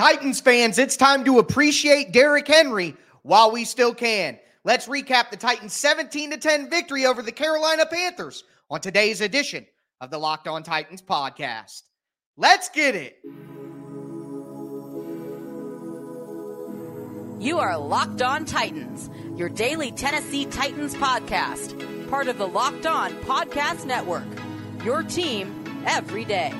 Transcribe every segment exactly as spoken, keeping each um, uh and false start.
Titans fans, it's time to appreciate Derrick Henry while we still can. Let's recap the Titans' seventeen to ten victory over the Carolina Panthers on today's edition of the Locked On Titans podcast. Let's get it. You are Locked On Titans, your daily Tennessee Titans podcast, part of the Locked On Podcast Network, your team every day.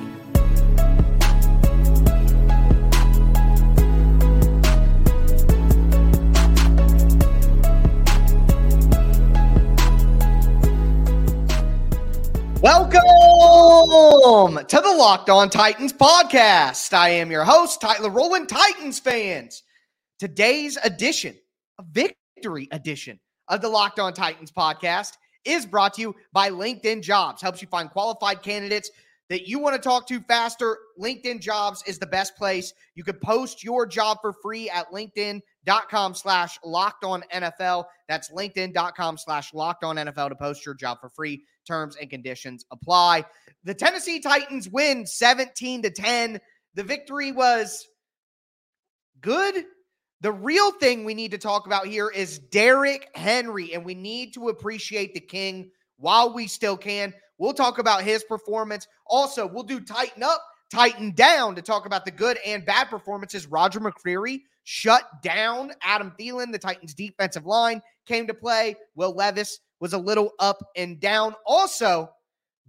Welcome to the Locked On Titans podcast. I am your host, Tyler Rowland. Titans fans, today's edition, a victory edition of the Locked On Titans podcast is brought to you by LinkedIn Jobs. Helps you find qualified candidates that you want to talk to faster. LinkedIn Jobs is the best place. You can post your job for free at linkedin dot com slash locked on N F L. That's linkedin dot com slash locked on N F L to post your job for free. Terms and conditions apply. The Tennessee Titans win seventeen to ten. The victory was good. The real thing we need to talk about here is Derrick Henry, and we need to appreciate the king while we still can. We'll talk about his performance. Also, we'll do tighten up, tighten down to talk about the good and bad performances. Roger McCreary shut down Adam Thielen. The Titans' defensive line came to play. Will Levis was a little up and down. Also,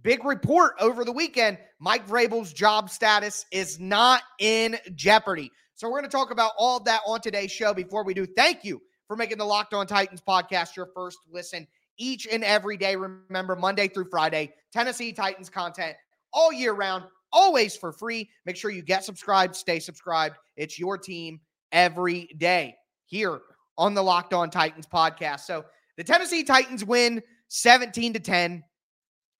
big report over the weekend, Mike Vrabel's job status is not in jeopardy. So we're going to talk about all that on today's show. Before we do, thank you for making the Locked On Titans podcast your first listen each and every day. Remember, Monday through Friday, Tennessee Titans content all year round, always for free. Make sure you get subscribed, stay subscribed. It's your team every day here on the Locked On Titans podcast. So the Tennessee Titans win seventeen to ten.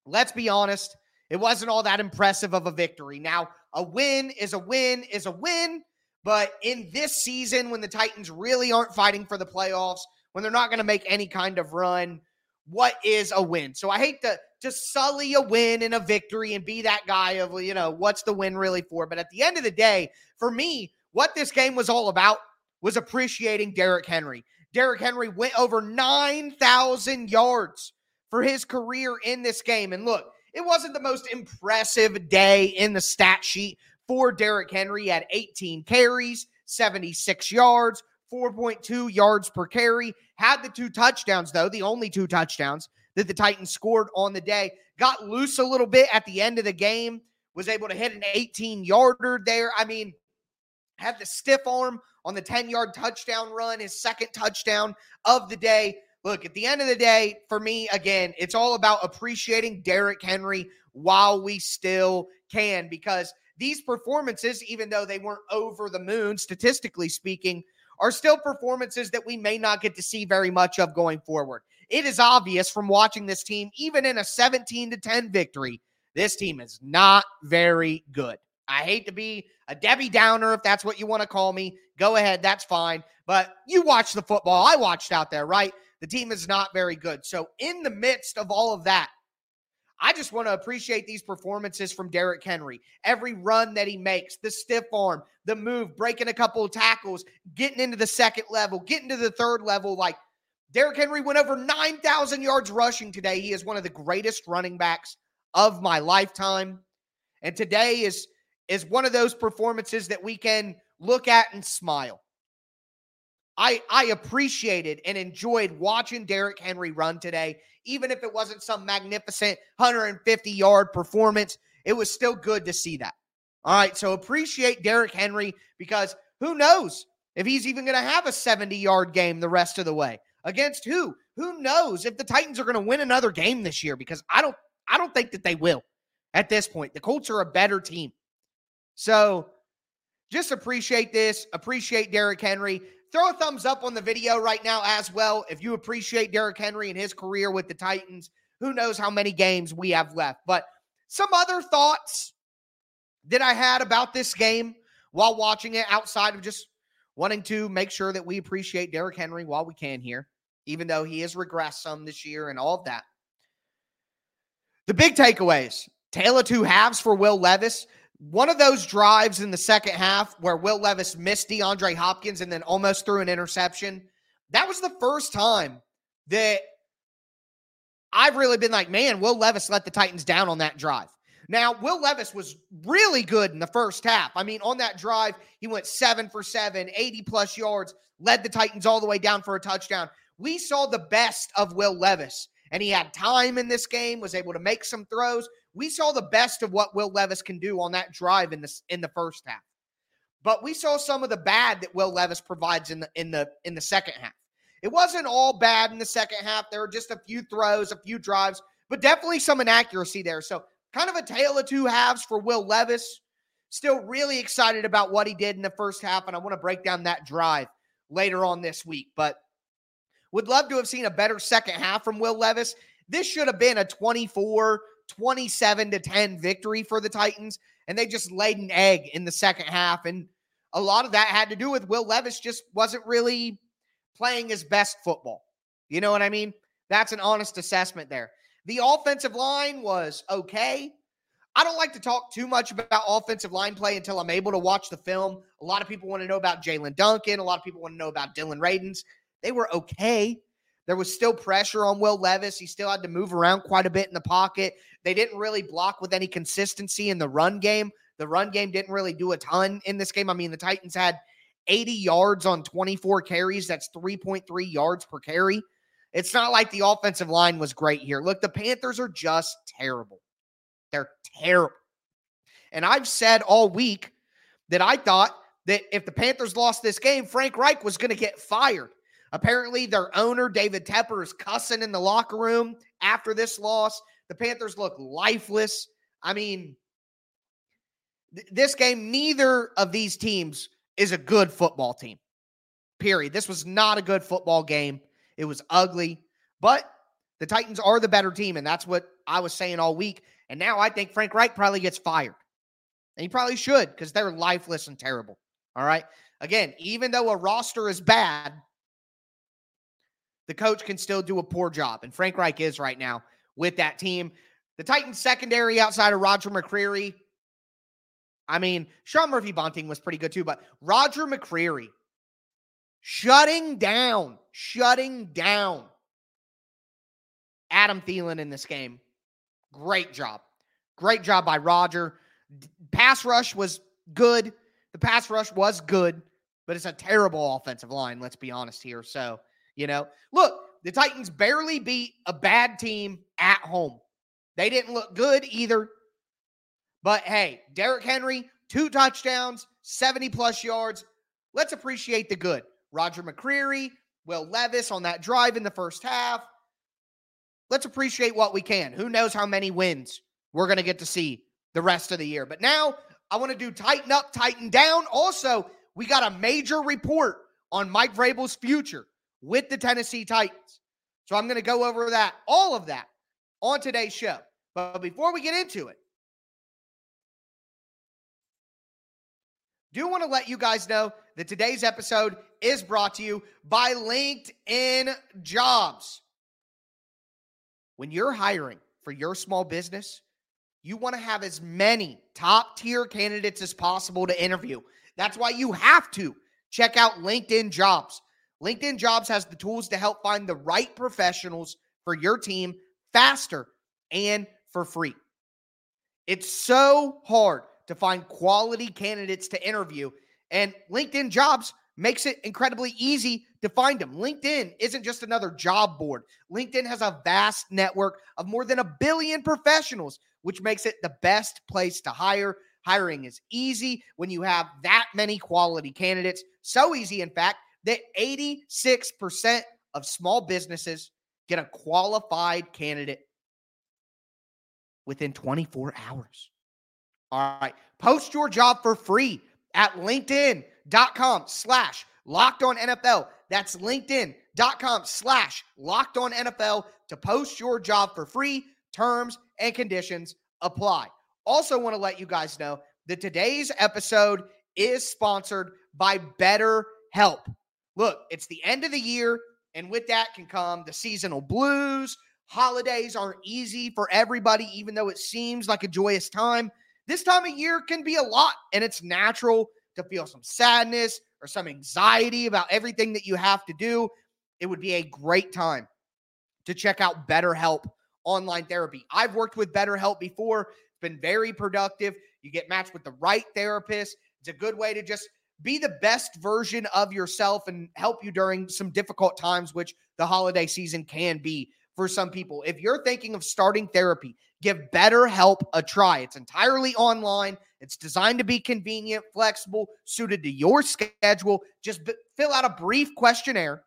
Let's be honest, it wasn't all that impressive of a victory. Now, a win is a win is a win, but in this season when the Titans really aren't fighting for the playoffs, when they're not going to make any kind of run, what is a win? So I hate to just sully a win and a victory and be that guy of, you know, what's the win really for? But at the end of the day, for me, what this game was all about was appreciating Derrick Henry. Derrick Henry went over nine thousand yards for his career in this game. And look, it wasn't the most impressive day in the stat sheet for Derrick Henry. He had eighteen carries, seventy-six yards, four point two yards per carry. Had the two touchdowns, though, the only two touchdowns that the Titans scored on the day. Got loose a little bit at the end of the game. Was able to hit an eighteen-yarder there. I mean, had the stiff arm on the ten-yard touchdown run, his second touchdown of the day. Look, at the end of the day, for me, again, it's all about appreciating Derrick Henry while we still can, because these performances, even though they weren't over the moon, statistically speaking, are still performances that we may not get to see very much of going forward. It is obvious from watching this team, even in a seventeen to ten victory, this team is not very good. I hate to be a Debbie Downer, if that's what you want to call me. Go ahead, that's fine. But you watch the football. I watched out there, right? The team is not very good. So in the midst of all of that, I just want to appreciate these performances from Derrick Henry. Every run that he makes, the stiff arm, the move, breaking a couple of tackles, getting into the second level, getting to the third level. Like, Derrick Henry went over nine thousand yards rushing today. He is one of the greatest running backs of my lifetime. And today is is one of those performances that we can look at and smile. I, I appreciated and enjoyed watching Derrick Henry run today. Even if it wasn't some magnificent one hundred fifty-yard performance, it was still good to see that. All right, so appreciate Derrick Henry, because who knows if he's even going to have a seventy-yard game the rest of the way. Against who? Who knows if the Titans are going to win another game this year, because I don't, I don't think that they will at this point. The Colts are a better team. So just appreciate this. Appreciate Derrick Henry. Throw a thumbs up on the video right now as well if you appreciate Derrick Henry and his career with the Titans. Who knows how many games we have left. But some other thoughts that I had about this game while watching it, outside of just wanting to make sure that we appreciate Derrick Henry while we can here, even though he has regressed some this year and all of that. The big takeaways: tale of two halves for Will Levis. one of those drives in the second half where Will Levis missed DeAndre Hopkins and then almost threw an interception, that was the first time that I've really been like, man, Will Levis let the Titans down on that drive. Now, Will Levis was really good in the first half. I mean, on that drive, he went seven for seven, eighty-plus yards, led the Titans all the way down for a touchdown. We saw the best of Will Levis, and he had time in this game, was able to make some throws. We saw the best of what Will Levis can do on that drive in the, in the first half. But we saw some of the bad that Will Levis provides in the, in the, in the second half. It wasn't all bad in the second half. There were just a few throws, a few drives, but definitely some inaccuracy there. So kind of a tale of two halves for Will Levis. Still really excited about what he did in the first half, and I want to break down that drive later on this week. But would love to have seen a better second half from Will Levis. This should have been a twenty-four, twenty-seven to ten victory for the Titans, and they just laid an egg in the second half. And a lot of that had to do with Will Levis just wasn't really playing his best football. You know what I mean? That's an honest assessment there. The offensive line was okay. I don't like to talk too much about offensive line play until I'm able to watch the film. A lot of people want to know about Jalen Duncan. A lot of people want to know about Dillon Radunz. They were okay. There was still pressure on Will Levis. He still had to move around quite a bit in the pocket. They didn't really block with any consistency in the run game. The run game didn't really do a ton in this game. I mean, the Titans had eighty yards on twenty-four carries. That's three point three yards per carry. It's not like the offensive line was great here. Look, the Panthers are just terrible. They're terrible. And I've said all week that I thought that if the Panthers lost this game, Frank Reich was going to get fired. Apparently, their owner, David Tepper, is cussing in the locker room after this loss. The Panthers look lifeless. I mean, th- this game, neither of these teams is a good football team, period. This was not a good football game. It was ugly, but the Titans are the better team, and that's what I was saying all week. And now I think Frank Reich probably gets fired, and he probably should because they're lifeless and terrible, all right? Again, even though a roster is bad, the coach can still do a poor job, and Frank Reich is right now with that team. The Titans secondary outside of Roger McCreary, I mean, Sean Murphy Bunting was pretty good too, but Roger McCreary shutting down, shutting down Adam Thielen in this game. Great job. Great job by Roger. Pass rush was good. The pass rush was good, but it's a terrible offensive line, let's be honest here. So, you know, look, the Titans barely beat a bad team at home. They didn't look good either. But, hey, Derrick Henry, two touchdowns, seventy-plus yards. Let's appreciate the good. Roger McCreary, Will Levis on that drive in the first half. Let's appreciate what we can. Who knows how many wins we're going to get to see the rest of the year. But now I want to do tighten up, tighten down. Also, we got a major report on Mike Vrabel's future with the Tennessee Titans. So I'm going to go over that, all of that, on today's show. But before we get into it, do want to let you guys know that today's episode is brought to you by LinkedIn Jobs. When you're hiring for your small business, you want to have as many top-tier candidates as possible to interview. That's why you have to check out LinkedIn Jobs. LinkedIn Jobs has the tools to help find the right professionals for your team faster and for free. It's so hard to find quality candidates to interview, and LinkedIn Jobs makes it incredibly easy to find them. LinkedIn isn't just another job board. LinkedIn has a vast network of more than a billion professionals, which makes it the best place to hire. Hiring is easy when you have that many quality candidates. So easy, in fact, that eighty-six percent of small businesses get a qualified candidate within twenty-four hours. All right. Post your job for free at LinkedIn.com slash locked on NFL. That's LinkedIn.com slash locked on NFL to post your job for free. Terms and conditions apply. Also want to let you guys know that today's episode is sponsored by BetterHelp. Look, it's the end of the year, and with that can come the seasonal blues. Holidays aren't easy for everybody, even though it seems like a joyous time. this time of year can be a lot, and it's natural to feel some sadness or some anxiety about everything that you have to do. It would be a great time to check out BetterHelp Online Therapy. I've worked with BetterHelp before. It's been very productive. You get matched with the right therapist. It's a good way to just be the best version of yourself and help you during some difficult times, which the holiday season can be for some people. If you're thinking of starting therapy, give BetterHelp a try. It's entirely online. It's designed to be convenient, flexible, suited to your schedule. Just b- fill out a brief questionnaire,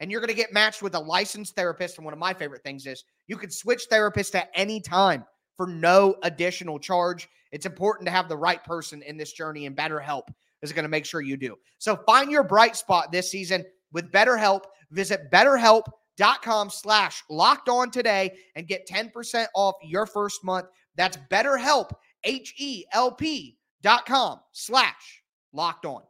and you're going to get matched with a licensed therapist. And one of my favorite things is you can switch therapists at any time for no additional charge. It's important to have the right person in this journey, and BetterHelp is going to make sure you do. So find your bright spot this season with BetterHelp. Visit BetterHelp.com slash locked on today and get ten percent off your first month. That's BetterHelp, H E L P dot com slash locked on.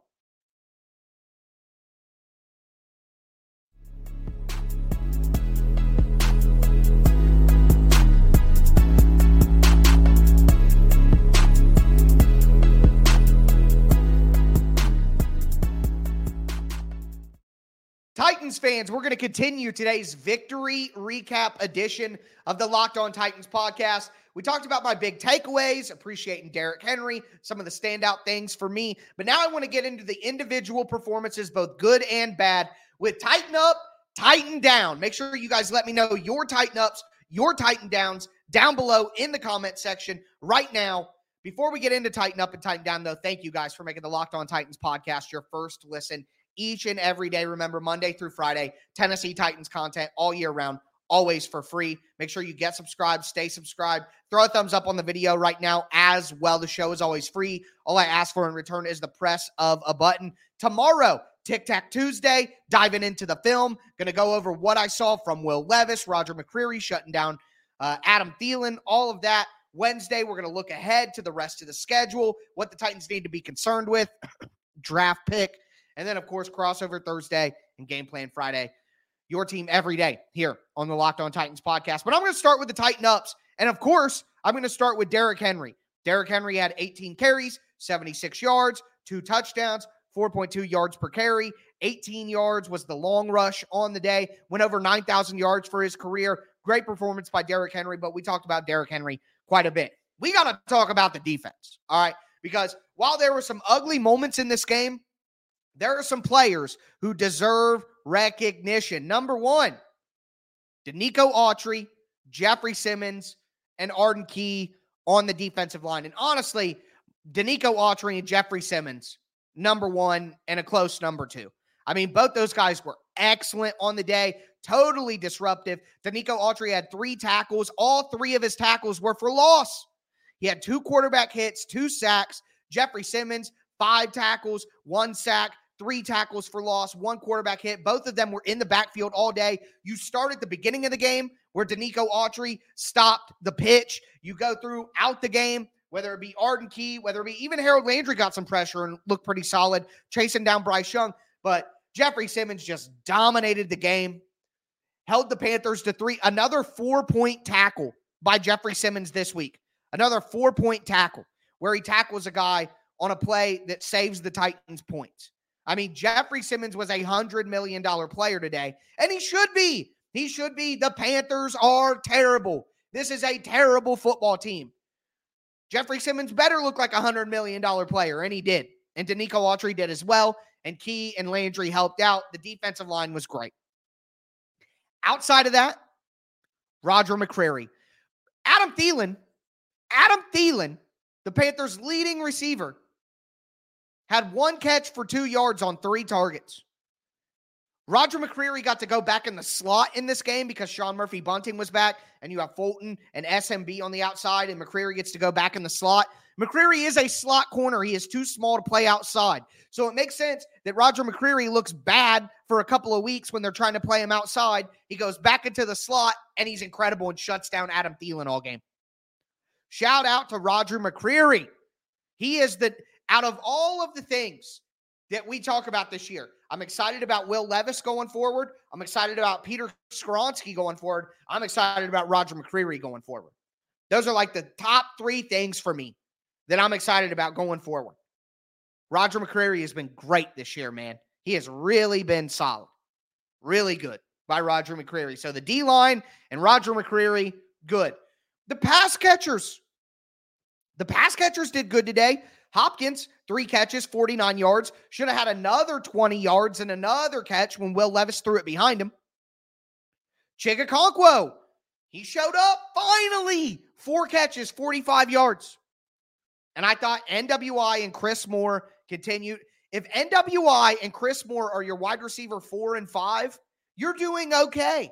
Titans fans, we're going to continue today's victory recap edition of the Locked On Titans podcast. We talked about my big takeaways, appreciating Derrick Henry, some of the standout things for me. But now I want to get into the individual performances, both good and bad, with Tighten Up, Tighten Down. Make sure you guys let me know your Tighten Ups, your Tighten Downs down below in the comment section right now. Before we get into Tighten Up and Tighten Down, though, thank you guys for making the Locked On Titans podcast your first listen each and every day. Remember, Monday through Friday, Tennessee Titans content all year round, always for free. Make sure you get subscribed, stay subscribed, throw a thumbs up on the video right now as well. The show is always free. All I ask for in return is the press of a button. Tomorrow, Tic Tac Tuesday, diving into the film. Going to go over what I saw from Will Levis, Roger McCreary shutting down uh, Adam Thielen, all of that. Wednesday, we're going to look ahead to the rest of the schedule, what the Titans need to be concerned with, draft pick, and then, of course, crossover Thursday and game plan Friday. Your team every day here on the Locked On Titans podcast. But I'm going to start with the Titan Ups. And, of course, I'm going to start with Derrick Henry. Derrick Henry had eighteen carries, seventy-six yards, two touchdowns, four point two yards per carry. eighteen yards was the long rush on the day. Went over nine thousand yards for his career. Great performance by Derrick Henry, but we talked about Derrick Henry quite a bit. We got to talk about the defense, all right? Because while there were some ugly moments in this game, there are some players who deserve recognition. Number one, Denico Autry, Jeffrey Simmons, and Arden Key on the defensive line. And honestly, Denico Autry and Jeffrey Simmons, number one and a close number two. I mean, both those guys were excellent on the day, totally disruptive. Denico Autry had three tackles. All three of his tackles were for loss. He had two quarterback hits, two sacks. Jeffrey Simmons, five tackles, one sack, three tackles for loss, one quarterback hit. Both of them were in the backfield all day. You start at the beginning of the game where Denico Autry stopped the pitch. You go throughout the game, whether it be Arden Key, whether it be even Harold Landry got some pressure and looked pretty solid, chasing down Bryce Young. But Jeffrey Simmons just dominated the game, held the Panthers to three. Another four-point tackle by Jeffrey Simmons this week. Another four-point tackle where he tackles a guy on a play that saves the Titans points. I mean, Jeffrey Simmons was a one hundred million dollars player today, and he should be. He should be. The Panthers are terrible. This is a terrible football team. Jeffrey Simmons better look like a one hundred million dollars player, and he did. And Denico Autry did as well, and Key and Landry helped out. The defensive line was great. Outside of that, Roger McCreary. Adam Thielen, Adam Thielen, the Panthers' leading receiver, had one catch for two yards on three targets. Roger McCreary got to go back in the slot in this game because Sean Murphy Bunting was back, and you have Fulton and S M B on the outside, and McCreary gets to go back in the slot. McCreary is a slot corner. He is too small to play outside. So it makes sense that Roger McCreary looks bad for a couple of weeks when they're trying to play him outside. He goes back into the slot, and he's incredible and shuts down Adam Thielen all game. Shout out to Roger McCreary. He is the... Out of all of the things that we talk about this year, I'm excited about Will Levis going forward. I'm excited about Peter Skoronski going forward. I'm excited about Roger McCreary going forward. Those are like the top three things for me that I'm excited about going forward. Roger McCreary has been great this year, man. He has really been solid. Really good by Roger McCreary. So the D-line and Roger McCreary, good. The pass catchers. The pass catchers did good today. Hopkins, three catches, forty-nine yards. Should have had another twenty yards and another catch when Will Levis threw it behind him. Chigakonkwo, he showed up finally. Four catches, forty-five yards. And I thought N W I and Chris Moore continued. If N W I and Chris Moore are your wide receiver four and five, you're doing okay.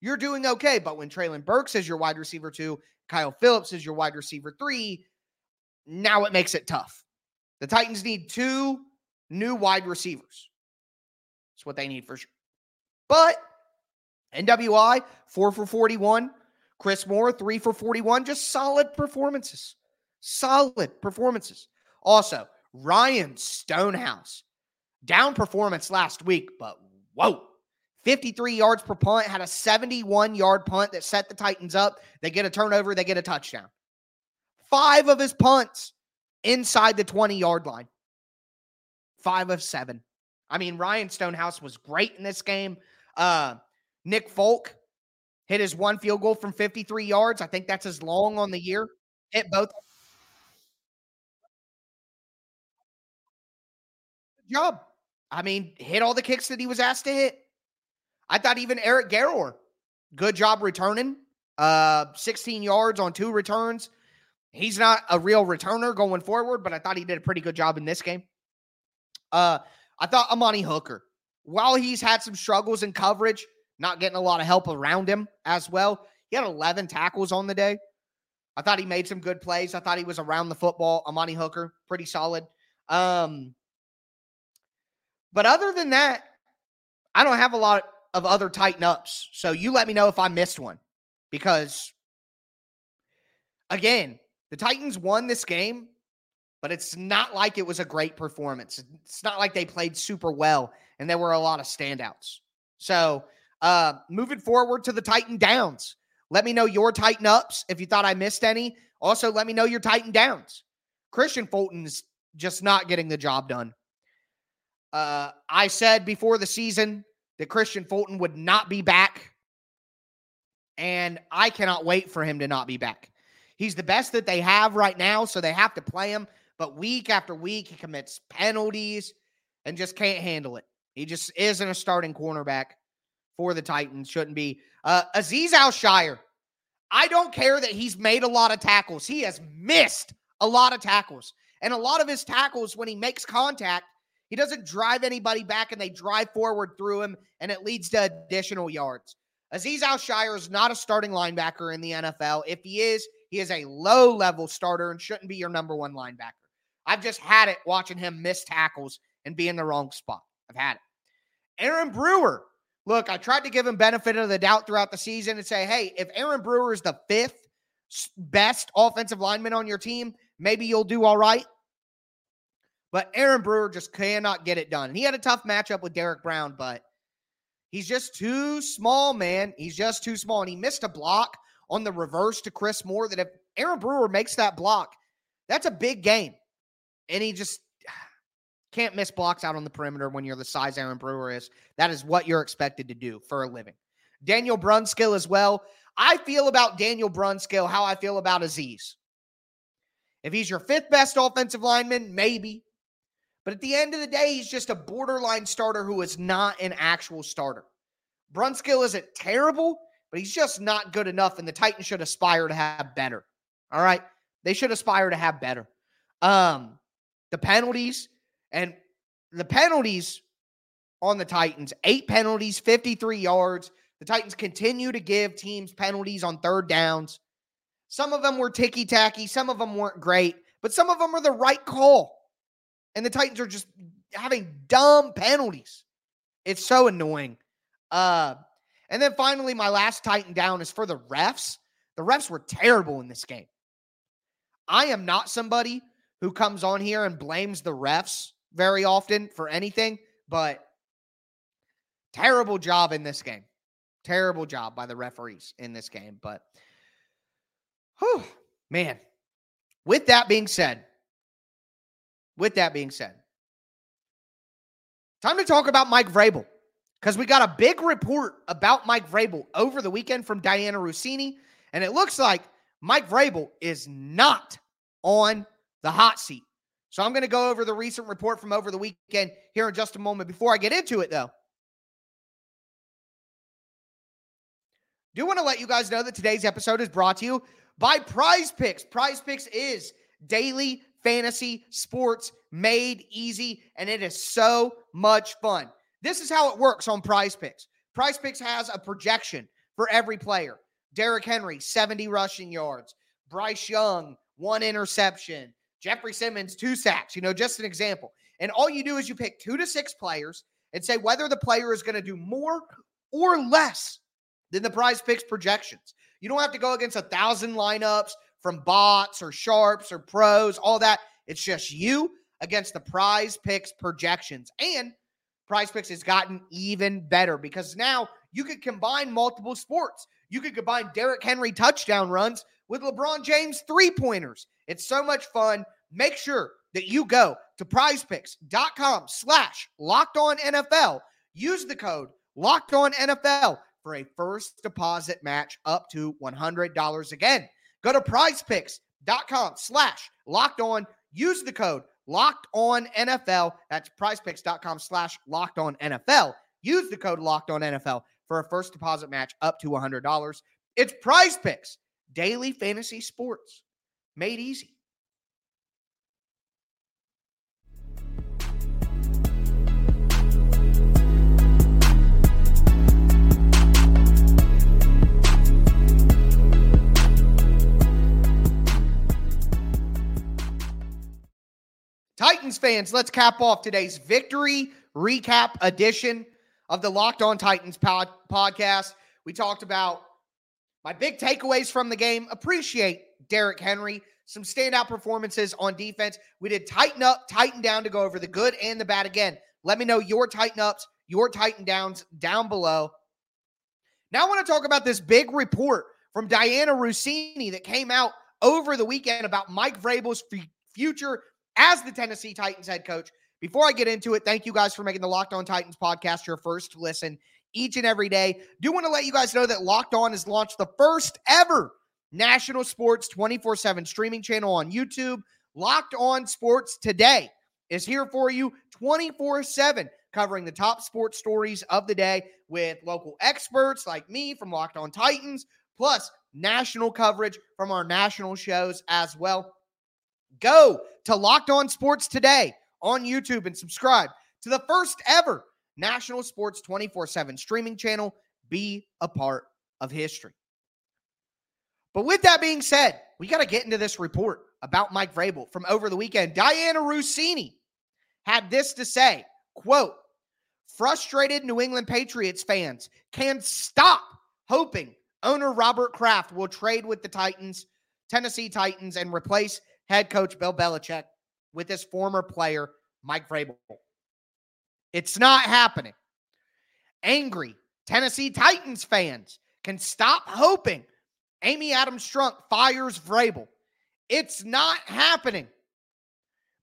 You're doing okay. But when Traylon Burks is your wide receiver two, Kyle Phillips is your wide receiver three, now it makes it tough. The Titans need two new wide receivers. That's what they need for sure. But N W I, four for forty-one. Chris Moore, three for forty-one. Just solid performances. Solid performances. Also, Ryan Stonehouse. Down performance last week, but whoa. fifty-three yards per punt. Had a seventy-one-yard punt that set the Titans up. They get a turnover. They get a touchdown. Five of his punts inside the twenty-yard line. Five of seven. I mean, Ryan Stonehouse was great in this game. Uh, Nick Folk hit his one field goal from fifty-three yards. I think that's his long on the year. Hit both. Good job. I mean, hit all the kicks that he was asked to hit. I thought even Eric Garrower, good job returning. Uh, sixteen yards on two returns. He's not a real returner going forward, but I thought he did a pretty good job in this game. Uh, I thought Amani Hooker, while he's had some struggles in coverage, not getting a lot of help around him as well, he had eleven tackles on the day. I thought he made some good plays. I thought he was around the football. Amani Hooker, pretty solid. Um, but other than that, I don't have a lot of other Titan ups. So you let me know if I missed one. Because, again, the Titans won this game, but it's not like it was a great performance. It's not like they played super well, and there were a lot of standouts. So, uh, moving forward to the Titan downs. Let me know your Titan ups if you thought I missed any. Also, let me know your Titan downs. Christian Fulton's just not getting the job done. Uh, I said before the season that Christian Fulton would not be back, and I cannot wait for him to not be back. He's the best that they have right now, so they have to play him. But week after week, he commits penalties and just can't handle it. He just isn't a starting cornerback for the Titans. Shouldn't be. Uh, Aziz Al-Shaair, I don't care that he's made a lot of tackles. He has missed a lot of tackles. And a lot of his tackles, when he makes contact, he doesn't drive anybody back, and they drive forward through him, and it leads to additional yards. Aziz Al-Shaair is not a starting linebacker in the N F L. If he is, he is a low-level starter and shouldn't be your number one linebacker. I've just had it watching him miss tackles and be in the wrong spot. I've had it. Aaron Brewer. Look, I tried to give him benefit of the doubt throughout the season and say, hey, if Aaron Brewer is the fifth best offensive lineman on your team, maybe you'll do all right. But Aaron Brewer just cannot get it done. And he had a tough matchup with Derrick Brown, but he's just too small, man. He's just too small. And he missed a block on the reverse to Chris Moore that if Aaron Brewer makes that block, that's a big game. And he just can't miss blocks out on the perimeter when you're the size Aaron Brewer is. That is what you're expected to do for a living. Daniel Brunskill as well. I feel about Daniel Brunskill how I feel about Aziz. If he's your fifth best offensive lineman, maybe. But at the end of the day, he's just a borderline starter who is not an actual starter. Brunskill isn't terrible, but he's just not good enough, and the Titans should aspire to have better. All right? They should aspire to have better. Um, the penalties, and the penalties on the Titans, eight penalties, fifty-three yards. The Titans continue to give teams penalties on third downs. Some of them were ticky-tacky. Some of them weren't great, but some of them are the right call. And the Titans are just having dumb penalties. It's so annoying. Uh, And then finally, my last Titan down is for the refs. The refs were terrible in this game. I am not somebody who comes on here and blames the refs very often for anything, but terrible job in this game. Terrible job by the referees in this game. But, whew, man, with that being said, with that being said, time to talk about Mike Vrabel, because we got a big report about Mike Vrabel over the weekend from Diana Russini, and it looks like Mike Vrabel is not on the hot seat. So I'm going to go over the recent report from over the weekend here in just a moment. Before I get into it, though, do want to let you guys know that today's episode is brought to you by Prize Picks. Prize Picks is daily fantasy sports made easy, and it is so much fun. This is how it works on Prize Picks. Prize Picks has a projection for every player. Derrick Henry, seventy rushing yards. Bryce Young, one interception. Jeffrey Simmons, two sacks. You know, just an example. And all you do is you pick two to six players and say whether the player is going to do more or less than the Prize Picks projections. You don't have to go against a thousand lineups from bots or sharps or pros, all that. It's just you against the Prize Picks projections. And Prize Picks has gotten even better because now you could combine multiple sports. You could combine Derrick Henry touchdown runs with LeBron James three-pointers. It's so much fun. Make sure that you go to prizepicks.com slash locked on NFL. Use the code locked on N F L for a first deposit match up to one hundred dollars. Again, go to prizepicks.com slash locked on. Use the code locked on N F L. That's prizepicks.com slash locked on NFL. Use the code locked on N F L for a first deposit match up to one hundred dollars. It's Prize Picks, daily fantasy sports made easy. Titans fans, let's cap off today's victory recap edition of the Locked On Titans pod- podcast. We talked about my big takeaways from the game. Appreciate Derrick Henry, some standout performances on defense. We did tighten up, tighten down to go over the good and the bad again. Let me know your tighten ups, your tighten downs down below. Now I want to talk about this big report from Diana Russini that came out over the weekend about Mike Vrabel's f- future as the Tennessee Titans head coach. Before I get into it, thank you guys for making the Locked On Titans podcast your first listen each and every day. Do want to let you guys know that Locked On has launched the first ever national sports twenty-four seven streaming channel on YouTube. Locked On Sports Today is here for you twenty-four seven, covering the top sports stories of the day with local experts like me from Locked On Titans, plus national coverage from our national shows as well. Go to Locked On Sports Today on YouTube and subscribe to the first ever national sports twenty-four seven streaming channel. Be a part of history. But with that being said, we got to get into this report about Mike Vrabel from over the weekend. Diana Russini had this to say, quote, "Frustrated New England Patriots fans can stop hoping owner Robert Kraft will trade with the Titans, Tennessee Titans, and replace head coach Bill Belichick with his former player, Mike Vrabel. It's not happening. Angry Tennessee Titans fans can stop hoping Amy Adams-Strunk fires Vrabel. It's not happening.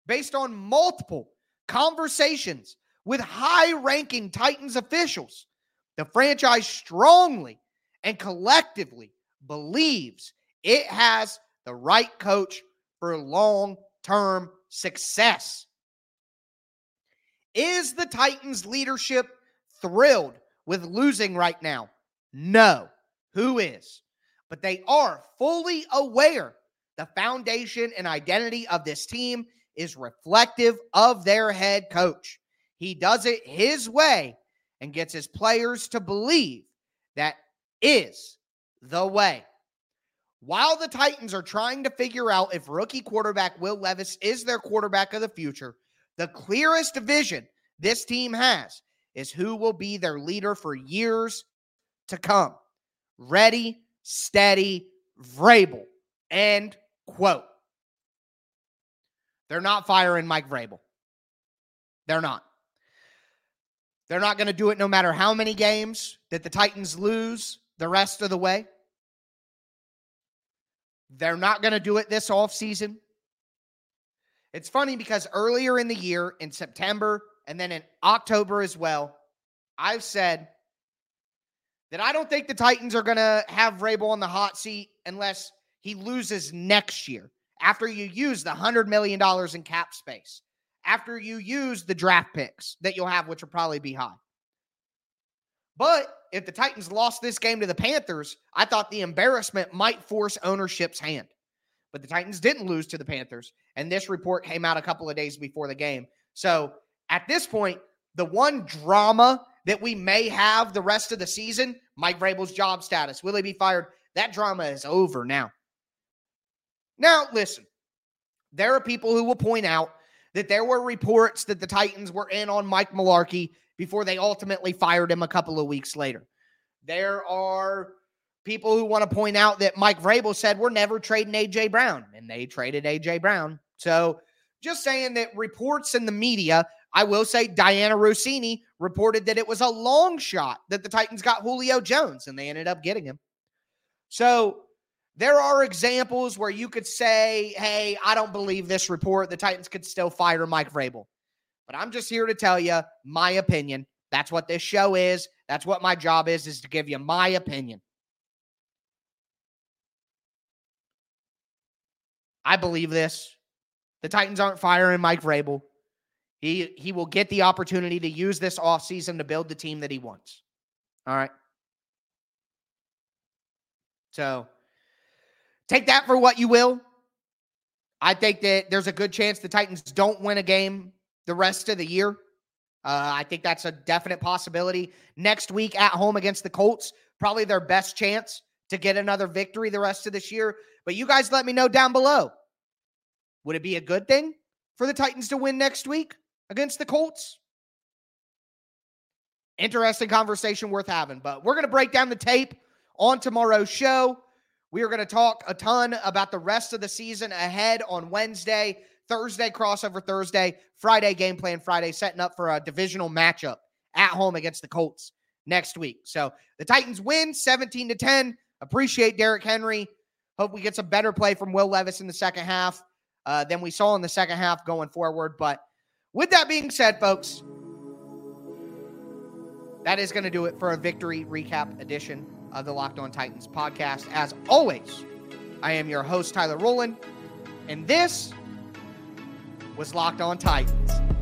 Based on multiple conversations with high-ranking Titans officials, the franchise strongly and collectively believes it has the right coach for long-term success. Is the Titans leadership thrilled with losing right now? No. Who is? But they are fully aware the foundation and identity of this team is reflective of their head coach. He does it his way and gets his players to believe that is the way. While the Titans are trying to figure out if rookie quarterback Will Levis is their quarterback of the future, the clearest vision this team has is who will be their leader for years to come. Ready, steady, Vrabel." End quote. They're not firing Mike Vrabel. They're not. They're not going to do it no matter how many games that the Titans lose the rest of the way. They're not going to do it this offseason. It's funny because earlier in the year, in September, and then in October as well, I've said that I don't think the Titans are going to have Vrabel on the hot seat unless he loses next year, after you use the one hundred million dollars in cap space, after you use the draft picks that you'll have, which will probably be high. But if the Titans lost this game to the Panthers, I thought the embarrassment might force ownership's hand. But the Titans didn't lose to the Panthers, and this report came out a couple of days before the game. So at this point, the one drama that we may have the rest of the season, Mike Vrabel's job status, will he be fired? That drama is over now. Now, listen, there are people who will point out that there were reports that the Titans were in on Mike Mularkey before they ultimately fired him a couple of weeks later. There are people who want to point out that Mike Vrabel said, we're never trading A J. Brown, and they traded A J. Brown. So just saying that reports in the media, I will say Diana Russini reported that it was a long shot that the Titans got Julio Jones, and they ended up getting him. So there are examples where you could say, hey, I don't believe this report. The Titans could still fire Mike Vrabel. But I'm just here to tell you my opinion. That's what this show is. That's what my job is, is to give you my opinion. I believe this. The Titans aren't firing Mike Vrabel. He, he will get the opportunity to use this offseason to build the team that he wants. All right. So take that for what you will. I think that there's a good chance the Titans don't win a game the rest of the year. Uh, I think that's a definite possibility. Next week at home against the Colts, probably their best chance to get another victory the rest of this year. But you guys let me know down below. Would it be a good thing for the Titans to win next week against the Colts? Interesting conversation worth having. But we're going to break down the tape on tomorrow's show. We are going to talk a ton about the rest of the season ahead on Wednesday, Thursday, crossover Thursday, Friday, game plan Friday, setting up for a divisional matchup at home against the Colts next week. So the Titans win seventeen to ten. Appreciate Derrick Henry. Hope we get some better play from Will Levis in the second half uh, than we saw in the second half going forward. But with that being said, folks, that is going to do it for a victory recap edition of the Locked On Titans podcast. As always, I am your host, Tyler Rowland, and this was Locked On Titans.